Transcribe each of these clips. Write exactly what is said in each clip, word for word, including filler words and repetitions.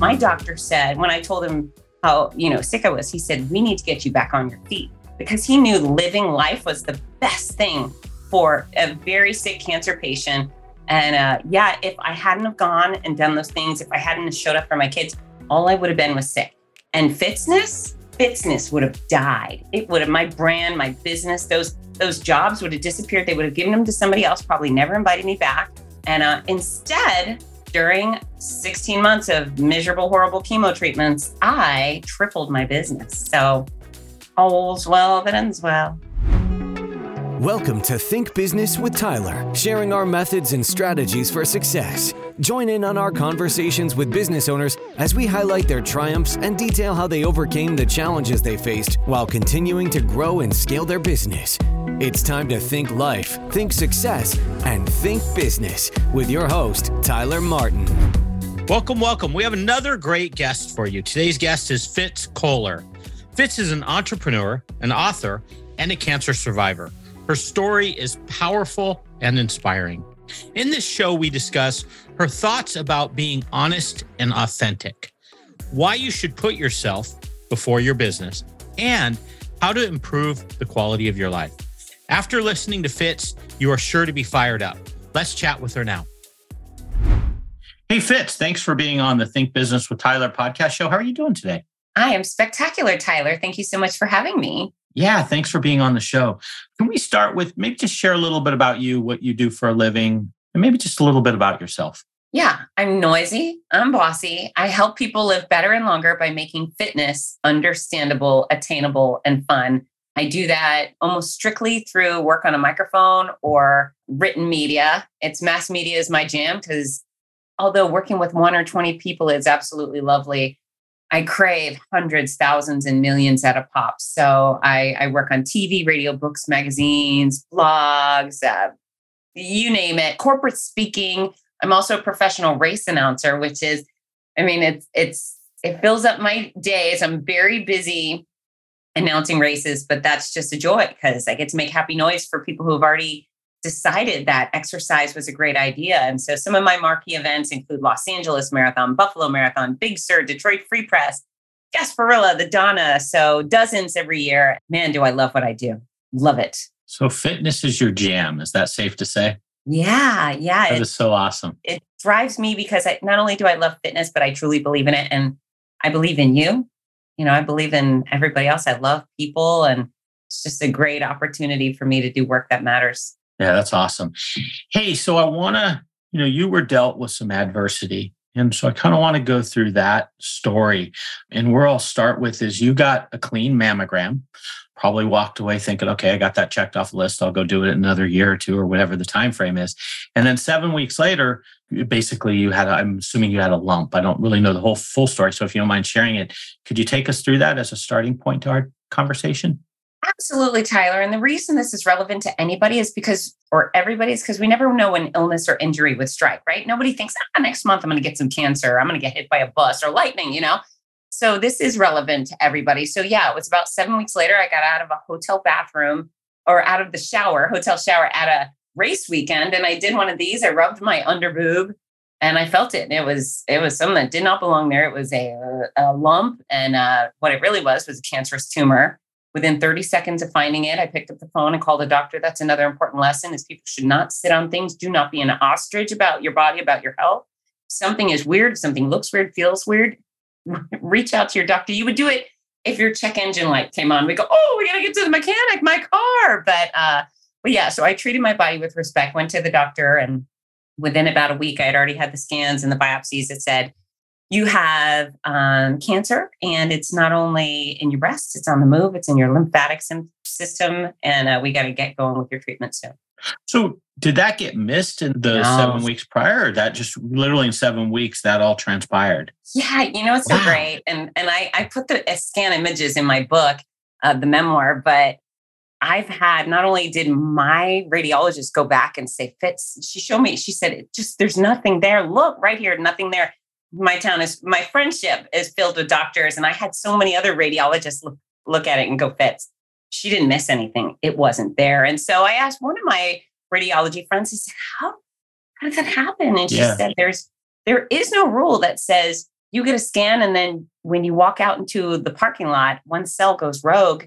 My doctor said, when I told him how, you know, sick I was, he said, we need to get you back on your feet, because he knew living life was the best thing for a very sick cancer patient. And uh, yeah, if I hadn't have gone and done those things, if I hadn't have showed up for my kids, all I would have been was sick. And Fitness, Fitness would have died. It would have, my brand, my business, those, those jobs would have disappeared. They would have given them to somebody else, probably never invited me back. And uh, instead, during sixteen months of miserable, horrible chemo treatments, I tripled my business. So all's well that ends well. Welcome to Think Business with Tyler, sharing our methods and strategies for success. Join in on our conversations with business owners as we highlight their triumphs and detail how they overcame the challenges they faced while continuing to grow and scale their business. It's time to think life, think success, and think business with your host, Tyler Martin. Welcome, welcome. We have another great guest for you. Today's guest is Fitz Koehler. Fitz is an entrepreneur, an author, and a cancer survivor. Her story is powerful and inspiring. In this show, we discuss her thoughts about being honest and authentic, why you should put yourself before your business, and how to improve the quality of your life. After listening to Fitz, you are sure to be fired up. Let's chat with her now. Hey, Fitz, thanks for being on the Think Business with Tyler podcast show. How are you doing today? I am spectacular, Tyler. Thank you so much for having me. Yeah, thanks for being on the show. Can we start with maybe just share a little bit about you, what you do for a living, and maybe just a little bit about yourself? Yeah, I'm noisy. I'm bossy. I help people live better and longer by making fitness understandable, attainable, and fun. I do that almost strictly through work on a microphone or written media. It's mass media is my jam, because although working with one or twenty people is absolutely lovely, I crave hundreds, thousands, and millions at a pop. So I, I work on T V, radio, books, magazines, blogs, uh, you name it, corporate speaking. I'm also a professional race announcer, which is, I mean, it's it's it fills up my days. I'm very busy announcing races, but that's just a joy because I get to make happy noise for people who have already decided that exercise was a great idea. And so some of my marquee events include Los Angeles Marathon, Buffalo Marathon, Big Sur, Detroit Free Press, Gasparilla, the Donna. So dozens every year. Man, do I love what I do. Love it. So fitness is your jam. Is that safe to say? Yeah. Yeah. That is so awesome. It drives me because I, not only do I love fitness, but I truly believe in it. And I believe in you. You know, I believe in everybody else. I love people, and it's just a great opportunity for me to do work that matters. Yeah, that's awesome. Hey, so I want to, you know, you were dealt with some adversity. And so I kind of want to go through that story. And where I'll start with is you got a clean mammogram, probably walked away thinking, okay, I got that checked off the list. I'll go do it another year or two or whatever the time frame is. And then seven weeks later, basically you had, a, I'm assuming you had a lump. I don't really know the whole full story. So if you don't mind sharing it, could you take us through that as a starting point to our conversation? Absolutely, Tyler. And the reason this is relevant to anybody is because, or everybody is because we never know when illness or injury would strike, right? Nobody thinks, ah, next month I'm going to get some cancer. I'm going to get hit by a bus or lightning, you know? So this is relevant to everybody. So yeah, it was about seven weeks later, I got out of a hotel bathroom or out of the shower, hotel shower at a race weekend. And I did one of these. I rubbed my under boob and I felt it. And it was, it was something that did not belong there. It was a, a lump. And uh, what it really was, was a cancerous tumor, Within thirty seconds of finding it, I picked up the phone and called a doctor. That's another important lesson, is people should not sit on things. Do not be an ostrich about your body, about your health. Something is weird. Something looks weird, feels weird. Reach out to your doctor. You would do it if your check engine light came on. We go, oh, we got to get to the mechanic, my car. But, uh, but yeah, so I treated my body with respect, went to the doctor, and within about a week, I had already had the scans and the biopsies that said, you have um, cancer, and it's not only in your breast, it's on the move, it's in your lymphatic system, and uh, we got to get going with your treatment soon. So did that get missed in the no. seven weeks prior, or that just literally in seven weeks, that all transpired? Yeah, you know, it's wow. so great. And and I, I put the uh, scan images in my book, uh, the memoir, but I've had, not only did my radiologist go back and say, Fitz, she showed me, she said, it just, there's nothing there. Look right here, nothing there. My town is, my friendship is filled with doctors. And I had so many other radiologists look, look at it and go, Fitz, she didn't miss anything. It wasn't there. And so I asked one of my radiology friends, I said, how, how did that happen? And she yeah. said, there's, there is no rule that says you get a scan. And then when you walk out into the parking lot, one cell goes rogue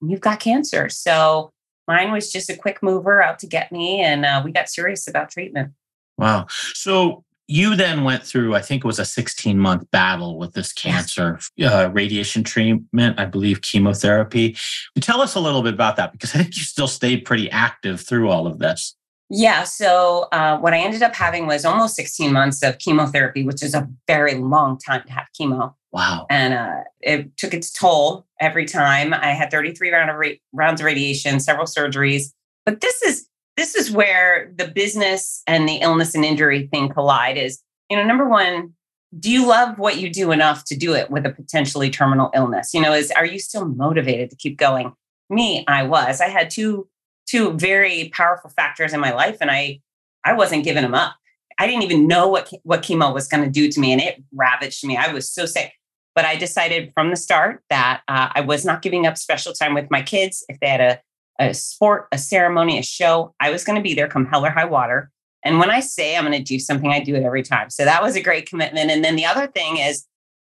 and you've got cancer. So mine was just a quick mover out to get me. And uh, we got serious about treatment. Wow. So you then went through, I think it was a sixteen-month battle with this cancer, uh, radiation treatment, I believe chemotherapy. Tell us a little bit about that, because I think you still stayed pretty active through all of this. Yeah. So uh, what I ended up having was almost sixteen months of chemotherapy, which is a very long time to have chemo. Wow. And uh, it took its toll every time. I had thirty-three round of ra- rounds of radiation, several surgeries. But this is This is where the business and the illness and injury thing collide is, you know, number one, do you love what you do enough to do it with a potentially terminal illness? You know, is, are you still motivated to keep going? Me, I was. I had two, two very powerful factors in my life, and I, I wasn't giving them up. I didn't even know what, what chemo was going to do to me, and it ravaged me. I was so sick, but I decided from the start that uh, I was not giving up special time with my kids. If they had a a sport, a ceremony, a show, I was going to be there come hell or high water. And when I say I'm going to do something, I do it every time. So that was a great commitment. And then the other thing is,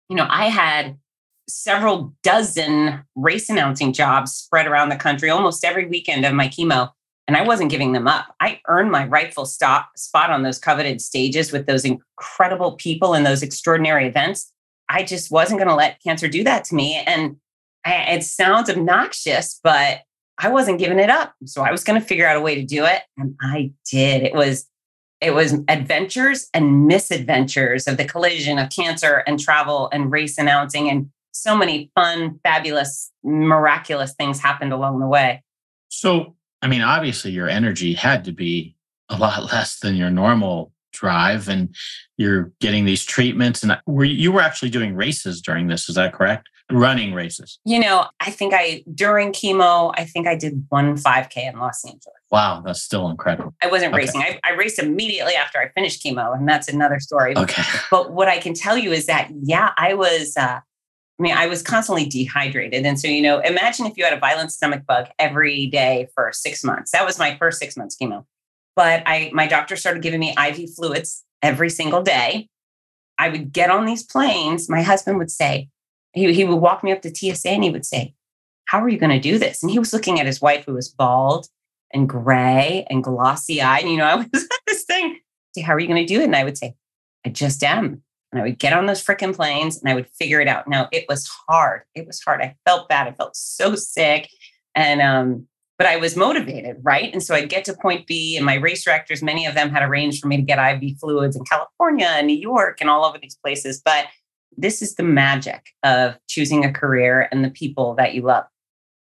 you know, I had several dozen race announcing jobs spread around the country almost every weekend of my chemo. And I wasn't giving them up. I earned my rightful stop spot on those coveted stages with those incredible people and those extraordinary events. I just wasn't going to let cancer do that to me. And I, it sounds obnoxious, but I wasn't giving it up. So I was going to figure out a way to do it. And I did. It was, it was adventures and misadventures of the collision of cancer and travel and race announcing, and so many fun, fabulous, miraculous things happened along the way. So, I mean, obviously your energy had to be a lot less than your normal drive, and you're getting these treatments, and were you were actually doing races during this. Is that correct? Running races. You know, I think I, during chemo, I think I did one five K in Los Angeles. Wow. That's still incredible. I wasn't okay. racing. I, I raced immediately after I finished chemo, and that's another story. Okay. But what I can tell you is that, yeah, I was, uh, I mean, I was constantly dehydrated. And so, you know, imagine if you had a violent stomach bug every day for six months. That was my first six months chemo. But I, my doctor started giving me I V fluids every single day. I would get on these planes. My husband would say, He he would walk me up to T S A and he would say, how are you going to do this? And he was looking at his wife, who was bald and gray and glossy eyed. And, you know, I was at this thing, how are you going to do it? And I would say, I just am. And I would get on those freaking planes and I would figure it out. Now, it was hard. It was hard. I felt bad. I felt so sick. And, um, but I was motivated, right? And so I'd get to point B, and my race directors, many of them had arranged for me to get I V fluids in California and New York and all over these places. But this is the magic of choosing a career and the people that you love.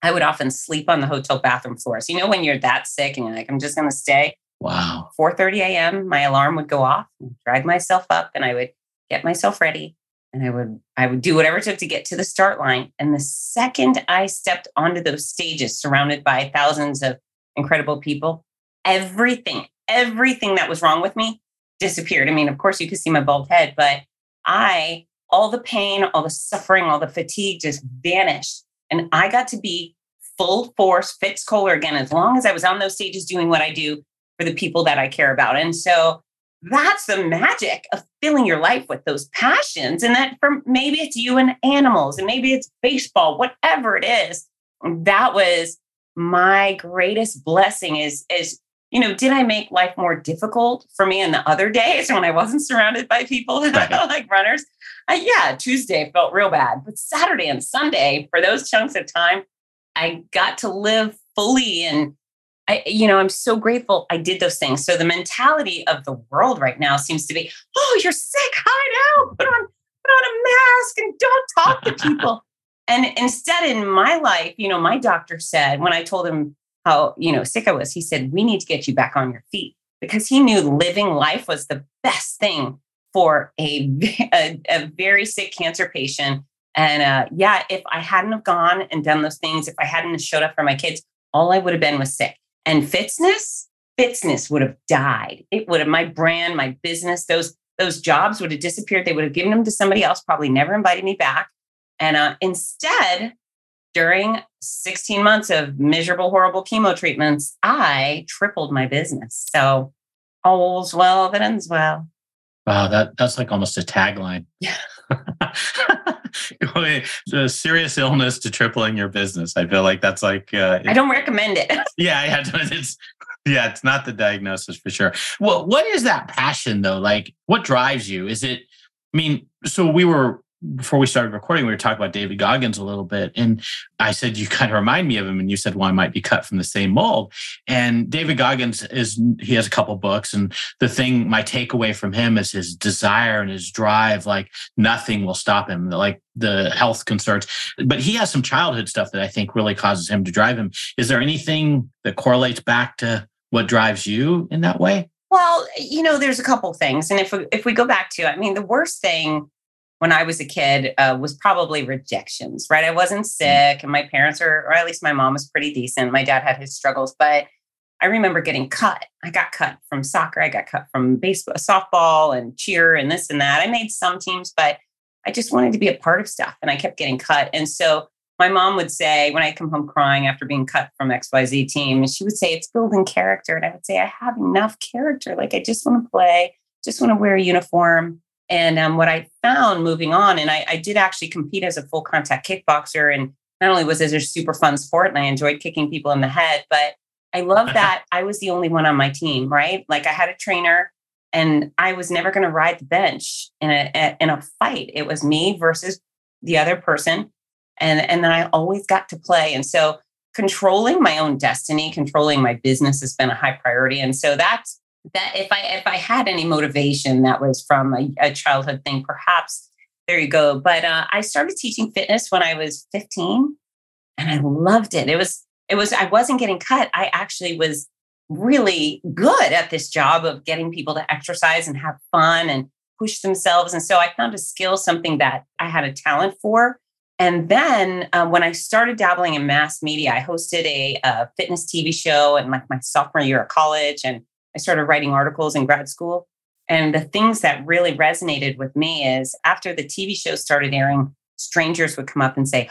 I would often sleep on the hotel bathroom floors. You know, when you're that sick and you're like, I'm just going to stay. Wow. four thirty a.m., my alarm would go off, and drag myself up, and I would get myself ready, and I would, I would do whatever it took to get to the start line. And the second I stepped onto those stages surrounded by thousands of incredible people, everything, everything that was wrong with me disappeared. I mean, of course you could see my bald head, but I... all the pain, all the suffering, all the fatigue just vanished. And I got to be full force Fitz Koehler again, as long as I was on those stages doing what I do for the people that I care about. And so that's the magic of filling your life with those passions. And that, for maybe it's you and animals, and maybe it's baseball, whatever it is. that was my greatest blessing is, is, you know, did I make life more difficult for me in the other days when I wasn't surrounded by people right. like runners? Uh, yeah, Tuesday felt real bad, but Saturday and Sunday, for those chunks of time, I got to live fully. And I, you know, I'm so grateful I did those things. So the mentality of the world right now seems to be, oh, you're sick, hide out, put on, put on a mask and don't talk to people. And instead in my life, you know, my doctor said, when I told him how, you know, sick I was, he said, we need to get you back on your feet, because he knew living life was the best thing for a, a, a very sick cancer patient. And uh, yeah, if I hadn't have gone and done those things, if I hadn't showed up for my kids, all I would have been was sick. And Fitzness, Fitzness would have died. It would have, my brand, my business, those, those jobs would have disappeared. They would have given them to somebody else, probably never invited me back. And uh, instead, during sixteen months of miserable, horrible chemo treatments, I tripled my business. So all's well that ends well. Wow, that that's like almost a tagline. Yeah. The serious illness to tripling your business. I feel like that's like... Uh, I don't recommend it. yeah, yeah, it's yeah, it's not the diagnosis for sure. Well, what is that passion though? Like, what drives you? Is it, I mean, so we were... Before we started recording, we were talking about David Goggins a little bit. And I said, you kind of remind me of him. And you said, well, I might be cut from the same mold. And David Goggins is, he has a couple books. And the thing, my takeaway from him is his desire and his drive, like nothing will stop him, like the health concerns. But he has some childhood stuff that I think really causes him to drive him. Is there anything that correlates back to what drives you in that way? Well, you know, there's a couple things. And if we, if we go back to, I mean, the worst thing when I was a kid, uh, was probably rejections, right? I wasn't sick and my parents are, or at least my mom was pretty decent. My dad had his struggles, but I remember getting cut. I got cut from soccer. I got cut from baseball, softball and cheer and this and that. I made some teams, but I just wanted to be a part of stuff and I kept getting cut. And so my mom would say, when I come home crying after being cut from X Y Z team, she would say, it's building character. And I would say, I have enough character. Like, I just want to play, just want to wear a uniform. And um, what I found moving on, and I, I did actually compete as a full contact kickboxer. And not only was it a super fun sport and I enjoyed kicking people in the head, but I love that I was the only one on my team, right? Like, I had a trainer and I was never going to ride the bench in a, a, in a fight. It was me versus the other person. And, and then I always got to play. And so controlling my own destiny, controlling my business has been a high priority. And so that's, That if I if I had any motivation, that was from a, a childhood thing, perhaps. There you go. But uh, I started teaching fitness when I was fifteen, and I loved it. It was it was I wasn't getting cut. I actually was really good at this job of getting people to exercise and have fun and push themselves. And so I found a skill, something that I had a talent for. And then uh, when I started dabbling in mass media, I hosted a, a fitness T V show in like my sophomore year of college, and I started writing articles in grad school. And the things that really resonated with me is, after the T V show started airing, strangers would come up and say,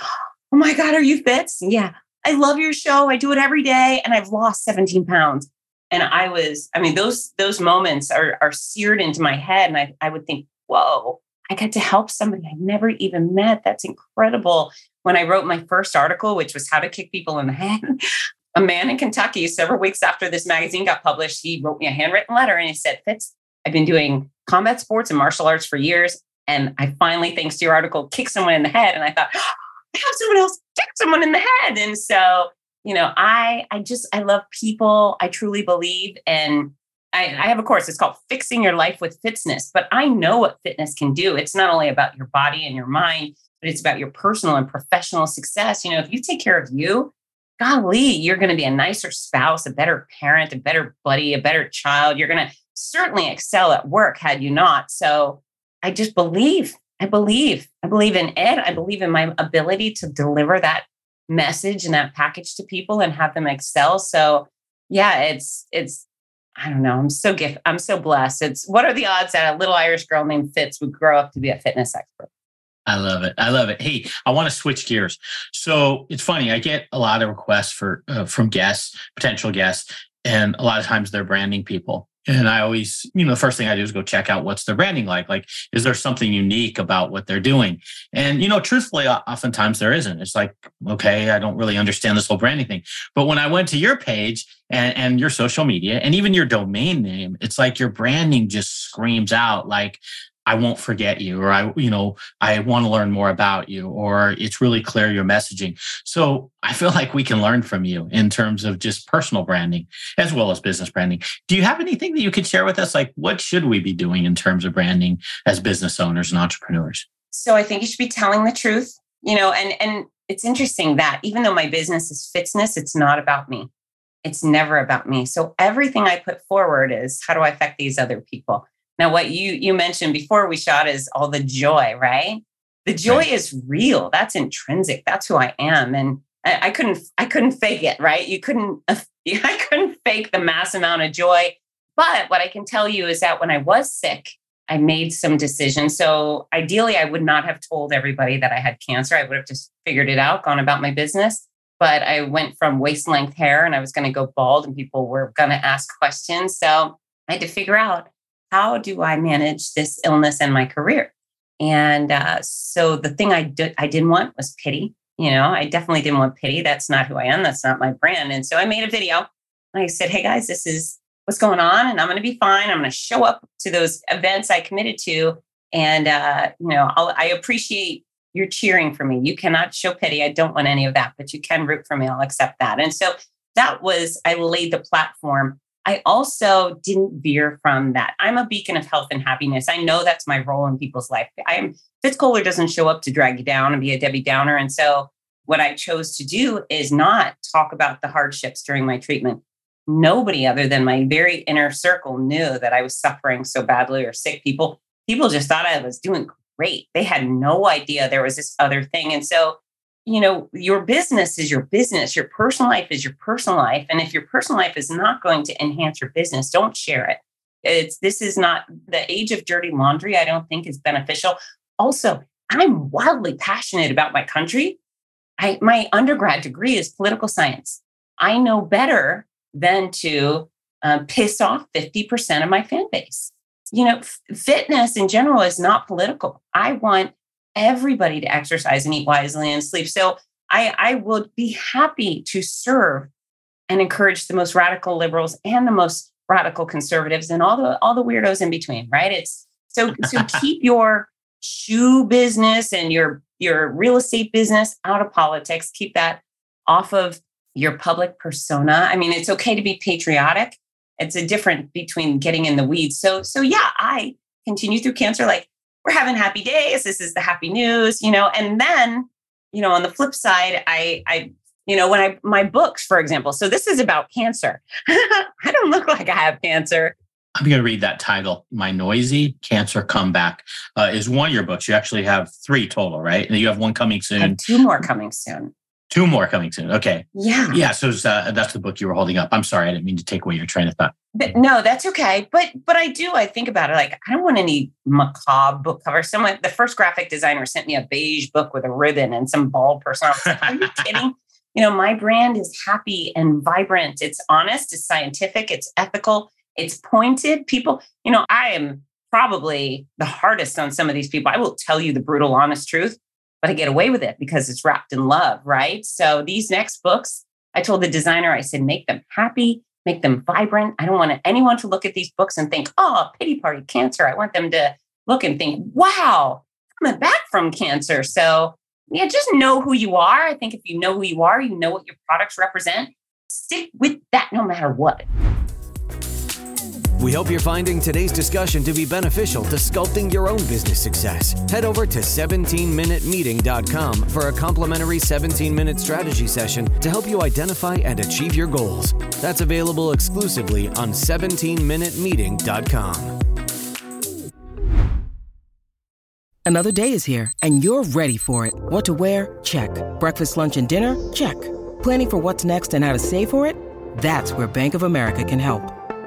oh my God, are you Fitz? Yeah, I love your show. I do it every day. And I've lost seventeen pounds. And I was, I mean, those those moments are, are seared into my head. And I, I would think, whoa, I got to help somebody I never even met. That's incredible. When I wrote my first article, which was how to kick people in the head, a man in Kentucky, several weeks after this magazine got published, he wrote me a handwritten letter and he said, Fitz, I've been doing combat sports and martial arts for years. And I finally, thanks to your article, kicked someone in the head. And I thought, oh, I have someone else kick someone in the head. And so, you know, I I just, I love people. I truly believe. And I, I have a course, it's called Fixing Your Life with Fitness, but I know what fitness can do. It's not only about your body and your mind, but it's about your personal and professional success. You know, if you take care of you, golly, you're going to be a nicer spouse, a better parent, a better buddy, a better child. You're going to certainly excel at work had you not. So I just believe, I believe, I believe in it. I believe in my ability to deliver that message and that package to people and have them excel. So yeah, it's, it's, I don't know. I'm so gifted. I'm so blessed. It's, what are the odds that a little Irish girl named Fitz would grow up to be a fitness expert? I love it. I love it. Hey, I want to switch gears. So it's funny. I get a lot of requests for uh, from guests, potential guests, and a lot of times they're branding people. And I always, you know, the first thing I do is go check out what's their branding like. Like, is there something unique about what they're doing? And, you know, truthfully, oftentimes there isn't. It's like, okay, I don't really understand this whole branding thing. But when I went to your page and, and your social media and even your domain name, it's like your branding just screams out like, I won't forget you, or I, you know, I want to learn more about you, or it's really clear your messaging. So I feel like we can learn from you in terms of just personal branding as well as business branding. Do you have anything that you could share with us? Like, what should we be doing in terms of branding as business owners and entrepreneurs? So I think you should be telling the truth, you know, and, and it's interesting that even though my business is Fitness, it's not about me. It's never about me. So everything I put forward is how do I affect these other people? Now, what you you mentioned before we shot is all the joy, right? The joy right. is real. That's intrinsic. That's who I am, and I, I couldn't I couldn't fake it, right? You couldn't I couldn't fake the mass amount of joy. But what I can tell you is that when I was sick, I made some decisions. So ideally, I would not have told everybody that I had cancer. I would have just figured it out, gone about my business. But I went from waist length hair, and I was going to go bald, and people were going to ask questions. So I had to figure out, how do I manage this illness and my career? And uh, so the thing I, did, I didn't want was pity. You know, I definitely didn't want pity. That's not who I am. That's not my brand. And so I made a video and I said, hey guys, this is what's going on and I'm going to be fine. I'm going to show up to those events I committed to. And, uh, you know, I'll, I appreciate your cheering for me. You cannot show pity. I don't want any of that, but you can root for me. I'll accept that. And so that was, I laid the platform. I also didn't veer from that. I'm a beacon of health and happiness. I know that's my role in people's life. I am Fitz Koehler doesn't show up to drag you down and be a Debbie Downer. And so what I chose to do is not talk about the hardships during my treatment. Nobody other than my very inner circle knew that I was suffering so badly or sick. People, people just thought I was doing great. They had no idea there was this other thing. And so, you know, your business is your business. Your personal life is your personal life. And if your personal life is not going to enhance your business, don't share it. It's, this is not the age of dirty laundry. I don't think is beneficial. Also, I'm wildly passionate about my country. I, my undergrad degree is political science. I know better than to um, piss off fifty percent of my fan base. You know, f- fitness in general is not political. I want everybody to exercise and eat wisely and sleep. So I, I would be happy to serve and encourage the most radical liberals and the most radical conservatives and all the all the weirdos in between, right? It's so so keep your shoe business and your your real estate business out of politics. Keep that off of your public persona. I mean, it's okay to be patriotic. It's a difference between getting in the weeds. So so yeah, I continued through cancer like, we're having happy days. This is the happy news, you know, and then, you know, on the flip side, I, I, you know, when I, my books, for example, so this is about cancer. I don't look like I have cancer. I'm going to read that title. My Noisy Cancer Comeback uh, is one of your books. You actually have three total, right? And you have one coming soon. I have two more coming soon. Two more coming soon. Okay. Yeah. Yeah. So uh, that's the book you were holding up. I'm sorry. I didn't mean to take away your train of thought. But no, that's okay. But but I do, I think about it. Like, I don't want any macabre book cover. Someone, the first graphic designer sent me a beige book with a ribbon and some bald person. I was like, are you kidding? You know, my brand is happy and vibrant. It's honest. It's scientific. It's ethical. It's pointed. People, you know, I am probably the hardest on some of these people. I will tell you the brutal, honest truth. But I get away with it because it's wrapped in love, right? So these next books, I told the designer, I said, make them happy, make them vibrant. I don't want anyone to look at these books and think, oh, pity party, cancer. I want them to look and think, wow, coming back from cancer. So yeah, just know who you are. I think if you know who you are, you know what your products represent. Stick with that no matter what. We hope you're finding today's discussion to be beneficial to sculpting your own business success. Head over to seventeen minute meeting dot com for a complimentary seventeen minute strategy session to help you identify and achieve your goals. That's available exclusively on seventeen minute meeting dot com. Another day is here and you're ready for it. What to wear? Check. Breakfast, lunch, and dinner? Check. Planning for what's next and how to save for it? That's where Bank of America can help.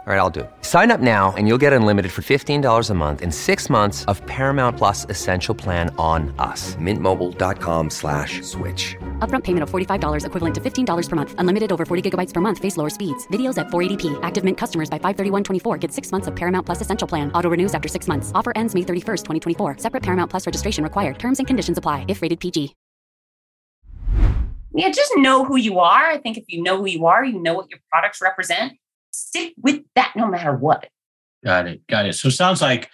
All right, I'll do it. Sign up now and you'll get unlimited for fifteen dollars a month and six months of Paramount Plus Essential Plan on us. Mint Mobile dot com slash switch. Upfront payment of forty-five dollars equivalent to fifteen dollars per month. Unlimited over forty gigabytes per month. Face lower speeds. Videos at four eighty p. Active Mint customers by five thirty-one twenty-four get six months of Paramount Plus Essential Plan. Auto renews after six months. Offer ends May thirty-first, twenty twenty-four. Separate Paramount Plus registration required. Terms and conditions apply if rated P G. Yeah, just know who you are. I think if you know who you are, you know what your products represent. Stick with that no matter what. Got it. Got it. So it sounds like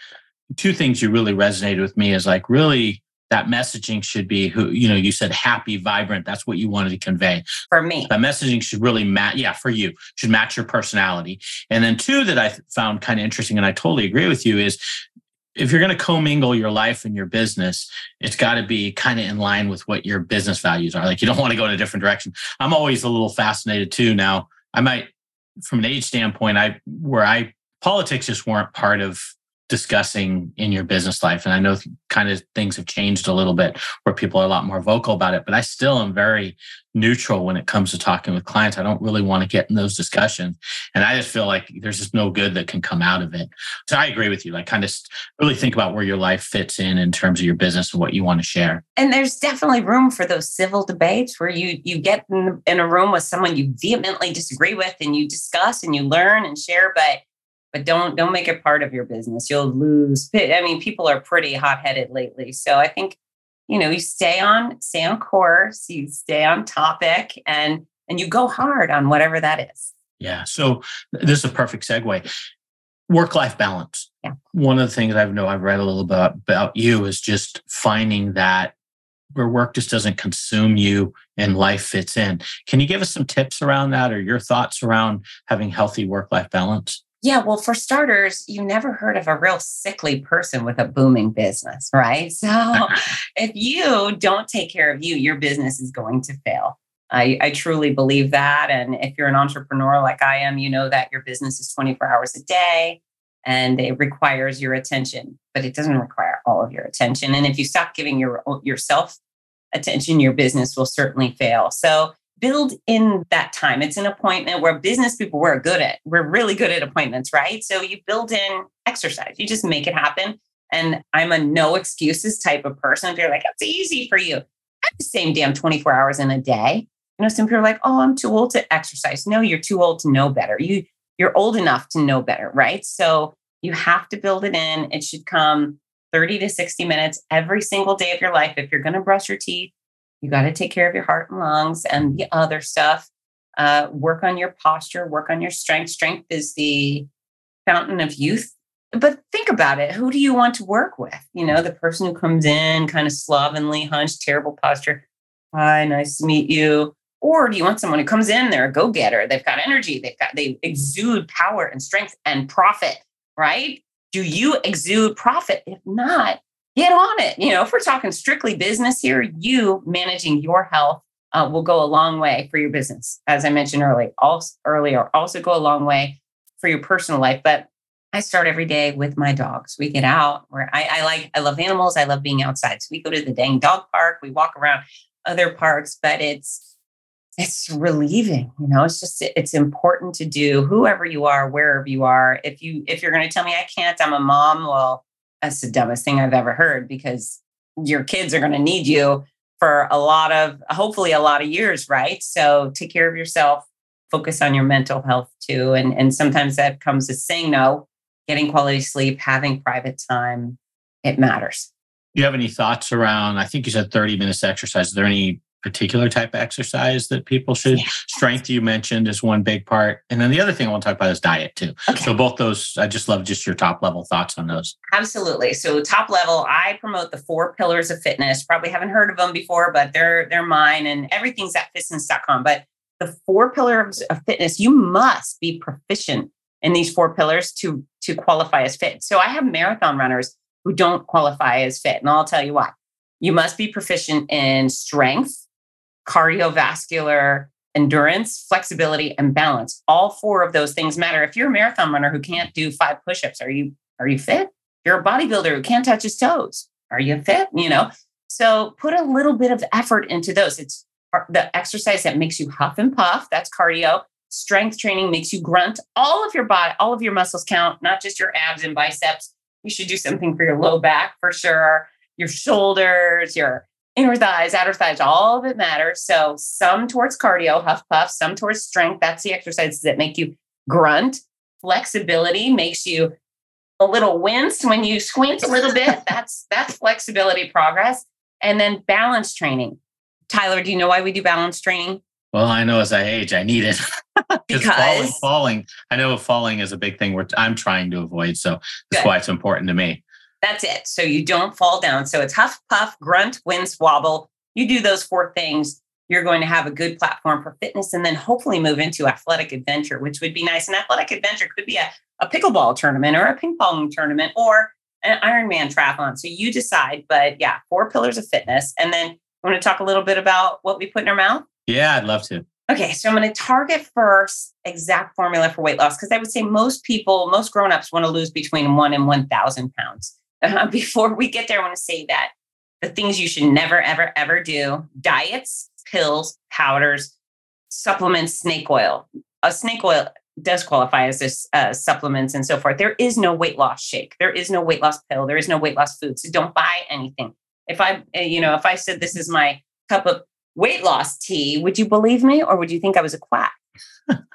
two things you really resonated with me is like really that messaging should be who, you know, you said happy, vibrant. That's what you wanted to convey. For me. That messaging should really match. Yeah, for you. Should match your personality. And then two that I found kind of interesting, and I totally agree with you, is if you're going to commingle your life and your business, it's got to be kind of in line with what your business values are. Like you don't want to go in a different direction. I'm always a little fascinated too now. I might... From an age standpoint, I where I politics just weren't part of discussing in your business life. And I know th- kind of things have changed a little bit where people are a lot more vocal about it, but I still am very neutral when it comes to talking with clients. I don't really want to get in those discussions. And I just feel like there's just no good that can come out of it. So I agree with you. Like kind of really think about where your life fits in in terms of your business and what you want to share. And there's definitely room for those civil debates where you you get in, in a room with someone you vehemently disagree with and you discuss and you learn and share, but But don't don't make it part of your business. You'll lose. I mean, people are pretty hot-headed lately. So I think, you know, you stay on, stay on course, you stay on topic, and and you go hard on whatever that is. Yeah. So this is a perfect segue. Work-life balance. Yeah. One of the things I know I've read a little bit about, about you is just finding that where work just doesn't consume you and life fits in. Can you give us some tips around that or your thoughts around having healthy work-life balance? Yeah, well, for starters, you never heard of a real sickly person with a booming business, right? So if you don't take care of you, your business is going to fail. I, I truly believe that. And if you're an entrepreneur like I am, you know that your business is twenty-four hours a day and it requires your attention, but it doesn't require all of your attention. And if you stop giving your yourself attention, your business will certainly fail. So build in that time. It's an appointment where business people, we're good at, we're really good at appointments, right? So you build in exercise, you just make it happen. And I'm a no excuses type of person. If you're like, it's easy for you. I have the same damn twenty-four hours in a day. You know, some people are like, oh, I'm too old to exercise. No, you're too old to know better. You, you're old enough to know better, right? So you have to build it in. It should come thirty to sixty minutes every single day of your life. If you're going to brush your teeth, you got to take care of your heart and lungs and the other stuff. Uh, work on your posture, work on your strength. Strength is the fountain of youth. But think about it. Who do you want to work with? You know, the person who comes in kind of slovenly, hunched, terrible posture. Hi, nice to meet you. Or do you want someone who comes in, they're a go-getter. They've got energy. They've got, they exude power and strength and profit, right? Do you exude profit? If not, get on it. You know, if we're talking strictly business here, you managing your health uh, will go a long way for your business. As I mentioned earlier, also, earlier, also go a long way for your personal life. But I start every day with my dogs. We get out where I, I like, I love animals. I love being outside. So we go to the dang dog park. We walk around other parks, but it's, it's relieving. You know, it's just, it's important to do whoever you are, wherever you are. If you, if you're going to tell me I can't, I'm a mom. Well, that's the dumbest thing I've ever heard because your kids are going to need you for a lot of, hopefully a lot of years, right? So take care of yourself, focus on your mental health too. And, and sometimes that comes as saying no, getting quality sleep, having private time, it matters. Do you have any thoughts around, I think you said thirty minutes exercise. Is there any particular type of exercise that people should? Yeah. Strength, you mentioned, is one big part. And then the other thing I want to talk about is diet too. Okay. So both those, I just love just your top level thoughts on those. Absolutely. So top level, I promote the four pillars of fitness. Probably haven't heard of them before, but they're, they're mine and everything's at fitzness dot com. But the four pillars of fitness, you must be proficient in these four pillars to, to qualify as fit. So I have marathon runners who don't qualify as fit. And I'll tell you why. You must be proficient in strength, cardiovascular, endurance, flexibility, and balance. All four of those things matter. If you're a marathon runner who can't do five push-ups, are you Are you fit? You're a bodybuilder who can't touch his toes. Are you fit? You know, so put a little bit of effort into those. It's the exercise that makes you huff and puff. That's cardio. Strength training makes you grunt. All of your body, all of your muscles count, not just your abs and biceps. You should do something for your low back for sure. Your shoulders, your inner thighs, outer thighs, all of it matters. So some towards cardio, huff puff, some towards strength. That's the exercises that make you grunt. Flexibility makes you a little wince when you squint a little bit. That's that's flexibility progress. And then balance training. Tyler, do you know why we do balance training? Well, I know as I age, I need it. because falling, falling, I know falling is a big thing where I'm trying to avoid. So that's Good. Why it's important to me. That's it. So you don't fall down. So it's huff, puff, grunt, wince, wobble. You do those four things. You're going to have a good platform for fitness and then hopefully move into athletic adventure, which would be nice. And athletic adventure could be a, a pickleball tournament or a ping pong tournament or an Ironman triathlon. So you decide, but yeah, four pillars of fitness. And then I want to talk a little bit about what we put in our mouth. Yeah, I'd love to. Okay. So I'm going to target first exact formula for weight loss. Cause I would say most people, most grownups want to lose between one and one thousand pounds. Uh, before we get there, I want to say that the things you should never, ever, ever do: diets, pills, powders, supplements, snake oil. Uh, snake oil does qualify as this, uh, supplements and so forth. There is no weight loss shake. There is no weight loss pill. There is no weight loss food. So don't buy anything. If I, you know, if I said, this is my cup of weight loss tea, would you believe me? Or would you think I was a quack?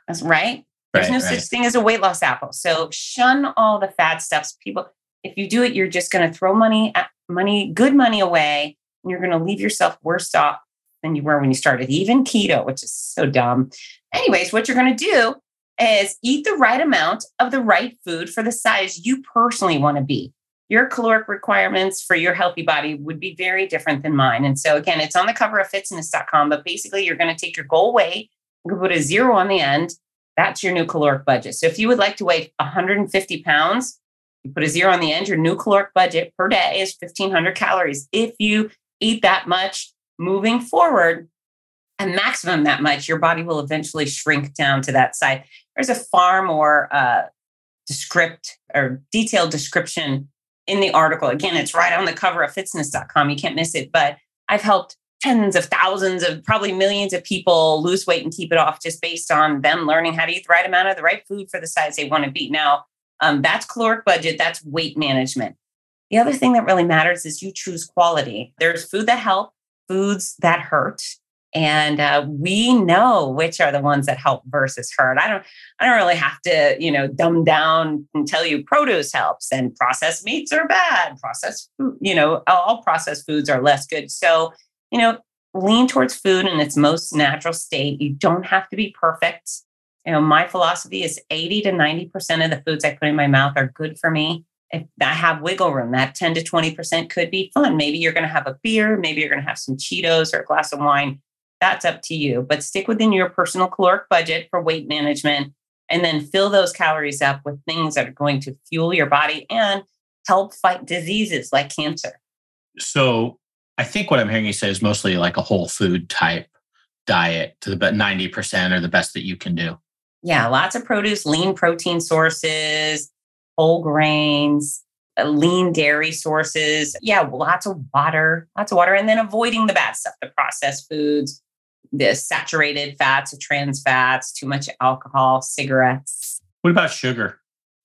That's right. There's right, no right. such thing as a weight loss apple. So shun all the fad stuffs. People, if you do it, you're just going to throw money, money, good money away, and you're going to leave yourself worse off than you were when you started. Even keto, which is so dumb. Anyways, what you're going to do is eat the right amount of the right food for the size you personally want to be. Your caloric requirements for your healthy body would be very different than mine. And so again, it's on the cover of fitzness dot com, but basically you're going to take your goal weight, you're going to put a zero on the end. That's your new caloric budget. So if you would like to weigh one hundred fifty pounds, you put a zero on the end, your new caloric budget per day is fifteen hundred calories. If you eat that much moving forward and maximum that much, your body will eventually shrink down to that size. There's a far more uh, descript or detailed description in the article. Again, it's right on the cover of fitzness dot com. You can't miss it, but I've helped tens of thousands of probably millions of people lose weight and keep it off just based on them learning how to eat the right amount of the right food for the size they want to be. Now, Um, that's caloric budget. That's weight management. The other thing that really matters is you choose quality. There's food that help, foods that hurt, and uh, we know which are the ones that help versus hurt. I don't. I don't really have to, you know, dumb down and tell you produce helps and processed meats are bad. Processed, you know, all processed foods are less good. So, you know, lean towards food in its most natural state. You don't have to be perfect. You know, my philosophy is eighty to ninety percent of the foods I put in my mouth are good for me. If I have wiggle room, that ten to twenty percent could be fun. Maybe you're going to have a beer. Maybe you're going to have some Cheetos or a glass of wine. That's up to you, but stick within your personal caloric budget for weight management and then fill those calories up with things that are going to fuel your body and help fight diseases like cancer. So I think what I'm hearing you say is mostly like a whole food type diet to the ninety percent or the best that you can do. Yeah, lots of produce, lean protein sources, whole grains, lean dairy sources. Yeah, lots of water, lots of water. And then avoiding the bad stuff, the processed foods, the saturated fats, the trans fats, too much alcohol, cigarettes. What about sugar?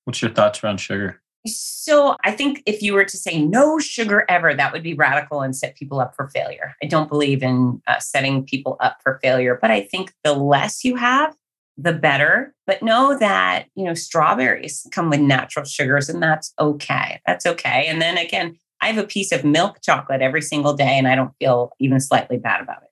What's your thoughts around sugar? So I think if you were to say no sugar ever, that would be radical and set people up for failure. I don't believe in uh, setting people up for failure, but I think the less you have, the better. But know that, you know, strawberries come with natural sugars and that's okay. That's okay. And then again, I have a piece of milk chocolate every single day and I don't feel even slightly bad about it.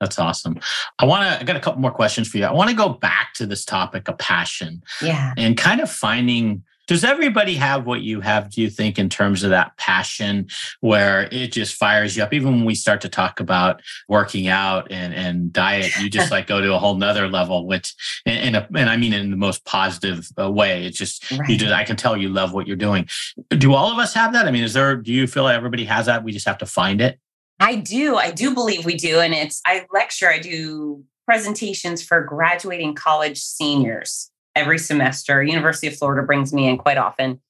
That's awesome. I want to, I got a couple more questions for you. I want to go back to this topic of passion. Yeah. And kind of finding, does everybody have what you have, do you think, in terms of that passion where it just fires you up? Even when we start to talk about working out and, and diet, you just like go to a whole nother level, which, and, and, a, and I mean in the most positive way. It's just, right. you just, I can tell you love what you're doing. Do all of us have that? I mean, is there, do you feel like everybody has that? We just have to find it? I do. I do believe we do. And it's, I lecture, I do presentations for graduating college seniors. Every semester, University of Florida brings me in quite often.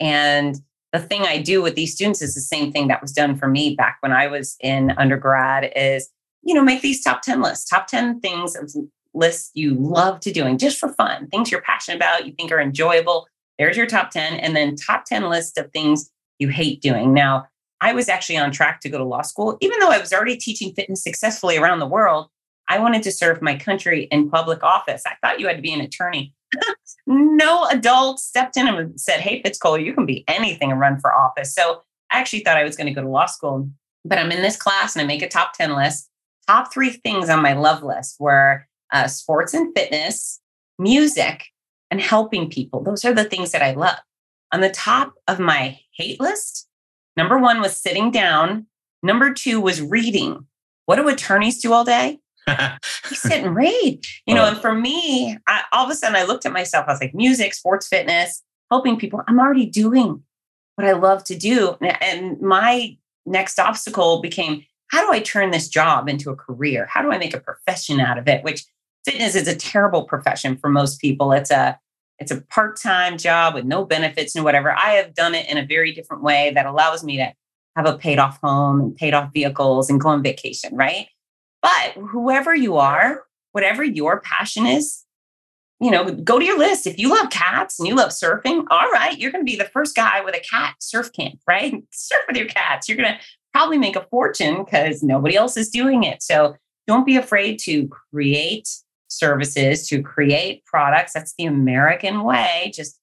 And the thing I do with these students is the same thing that was done for me back when I was in undergrad is, you know, make these top ten lists, top ten things, lists you love to doing just for fun, things you're passionate about, you think are enjoyable. There's your top ten. And then top ten list of things you hate doing. Now, I was actually on track to go to law school, even though I was already teaching fitness successfully around the world. I wanted to serve my country in public office. I thought you had to be an attorney. No adult stepped in and said, hey, Fitz Koehler, you can be anything and run for office. So I actually thought I was going to go to law school, but I'm in this class and I make a top ten list. Top three things on my love list were uh, sports and fitness, music, and helping people. Those are the things that I love. On the top of my hate list, number one was sitting down. Number two was reading. What do attorneys do all day? You sit and read, you know, and for me, I, all of a sudden I looked at myself, I was like music, sports, fitness, helping people. I'm already doing what I love to do. And my next obstacle became, how do I turn this job into a career? How do I make a profession out of it? Which fitness is a terrible profession for most people. It's a, it's a part-time job with no benefits and whatever. I have done it in a very different way that allows me to have a paid off home and paid off vehicles and go on vacation. Right. But whoever you are, whatever your passion is, you know, go to your list. If you love cats and you love surfing, all right, you're going to be the first guy with a cat surf camp, right? Surf with your cats. You're going to probably make a fortune because nobody else is doing it. So don't be afraid to create services, to create products. That's the American way. Just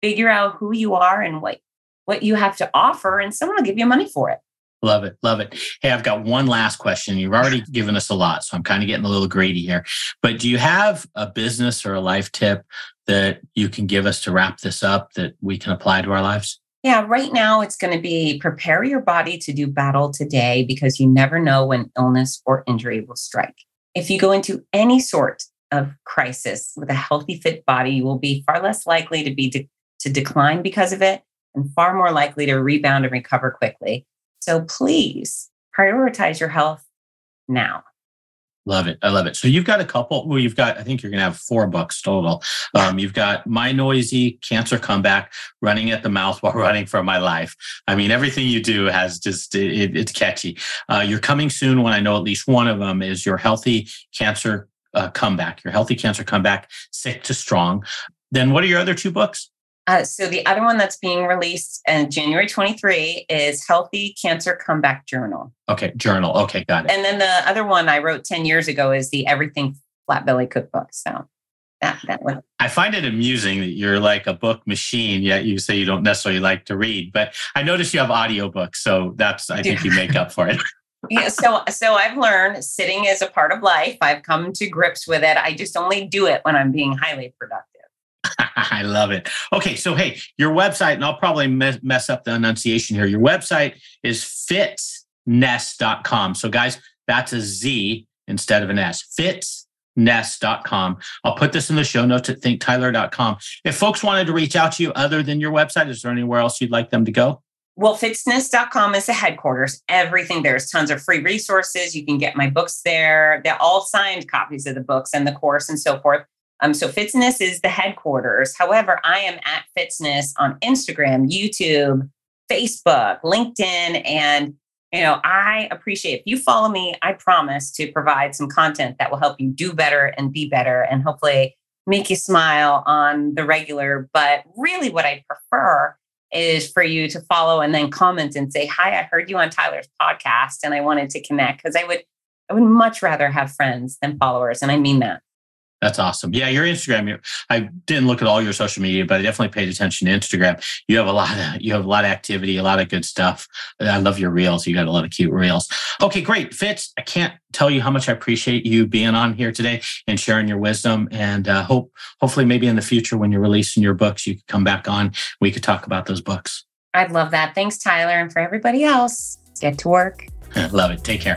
figure out who you are and what, what you have to offer, and someone will give you money for it. Love it. Love it. Hey, I've got one last question. You've already given us a lot, so I'm kind of getting a little greedy here. But do you have a business or a life tip that you can give us to wrap this up that we can apply to our lives? Yeah, right now it's going to be prepare your body to do battle today because you never know when illness or injury will strike. If you go into any sort of crisis with a healthy, fit body, you will be far less likely to be de- to decline because of it and far more likely to rebound and recover quickly. So please prioritize your health now. Love it. I love it. So you've got a couple, well, you've got, I think you're going to have four books total. Um, you've got My Noisy Cancer Comeback, Running at the Mouth While Running for My Life. I mean, everything you do has just, it, it's catchy. Uh, you're coming soon when I know at least one of them is Your Healthy Cancer uh, Comeback, Your Healthy Cancer Comeback, Sick to Strong. Then what are your other two books? Uh, so the other one that's being released in January twenty-third is Healthy Cancer Comeback Journal. Okay, journal. Okay, got it. And then the other one I wrote ten years ago is the Everything Flat Belly Cookbook. So that, that one. I find it amusing that you're like a book machine, yet you say you don't necessarily like to read. But I noticed you have audiobooks, so that's, I think you make up for it. Yeah, so so I've learned sitting is a part of life. I've come to grips with it. I just only do it when I'm being highly productive. I love it. Okay. So, hey, your website, and I'll probably mess up the enunciation here. Your website is fitzness dot com. So guys, that's a Z instead of an S. fitzness dot com. I'll put this in the show notes at think tyler dot com. If folks wanted to reach out to you other than your website, is there anywhere else you'd like them to go? Well, fitzness dot com is the headquarters. Everything. There's tons of free resources. You can get my books there. They're all signed copies of the books and the course and so forth. Um, so Fitzness is the headquarters. However, I am at Fitzness on Instagram, YouTube, Facebook, LinkedIn. And, you know, I appreciate if you follow me, I promise to provide some content that will help you do better and be better and hopefully make you smile on the regular. But really what I prefer is for you to follow and then comment and say, hi, I heard you on Tyler's podcast and I wanted to connect because I would, I would much rather have friends than followers. And I mean that. That's awesome. Yeah, your Instagram. I didn't look at all your social media, but I definitely paid attention to Instagram. You have a lot of you have a lot of activity, a lot of good stuff. I love your reels. You got a lot of cute reels. Okay, great, Fitz. I can't tell you how much I appreciate you being on here today and sharing your wisdom. And uh, hope hopefully maybe in the future when you're releasing your books, you could come back on. We could talk about those books. I'd love that. Thanks, Tyler, and for everybody else, get to work. Love it. Take care.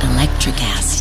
Electricast.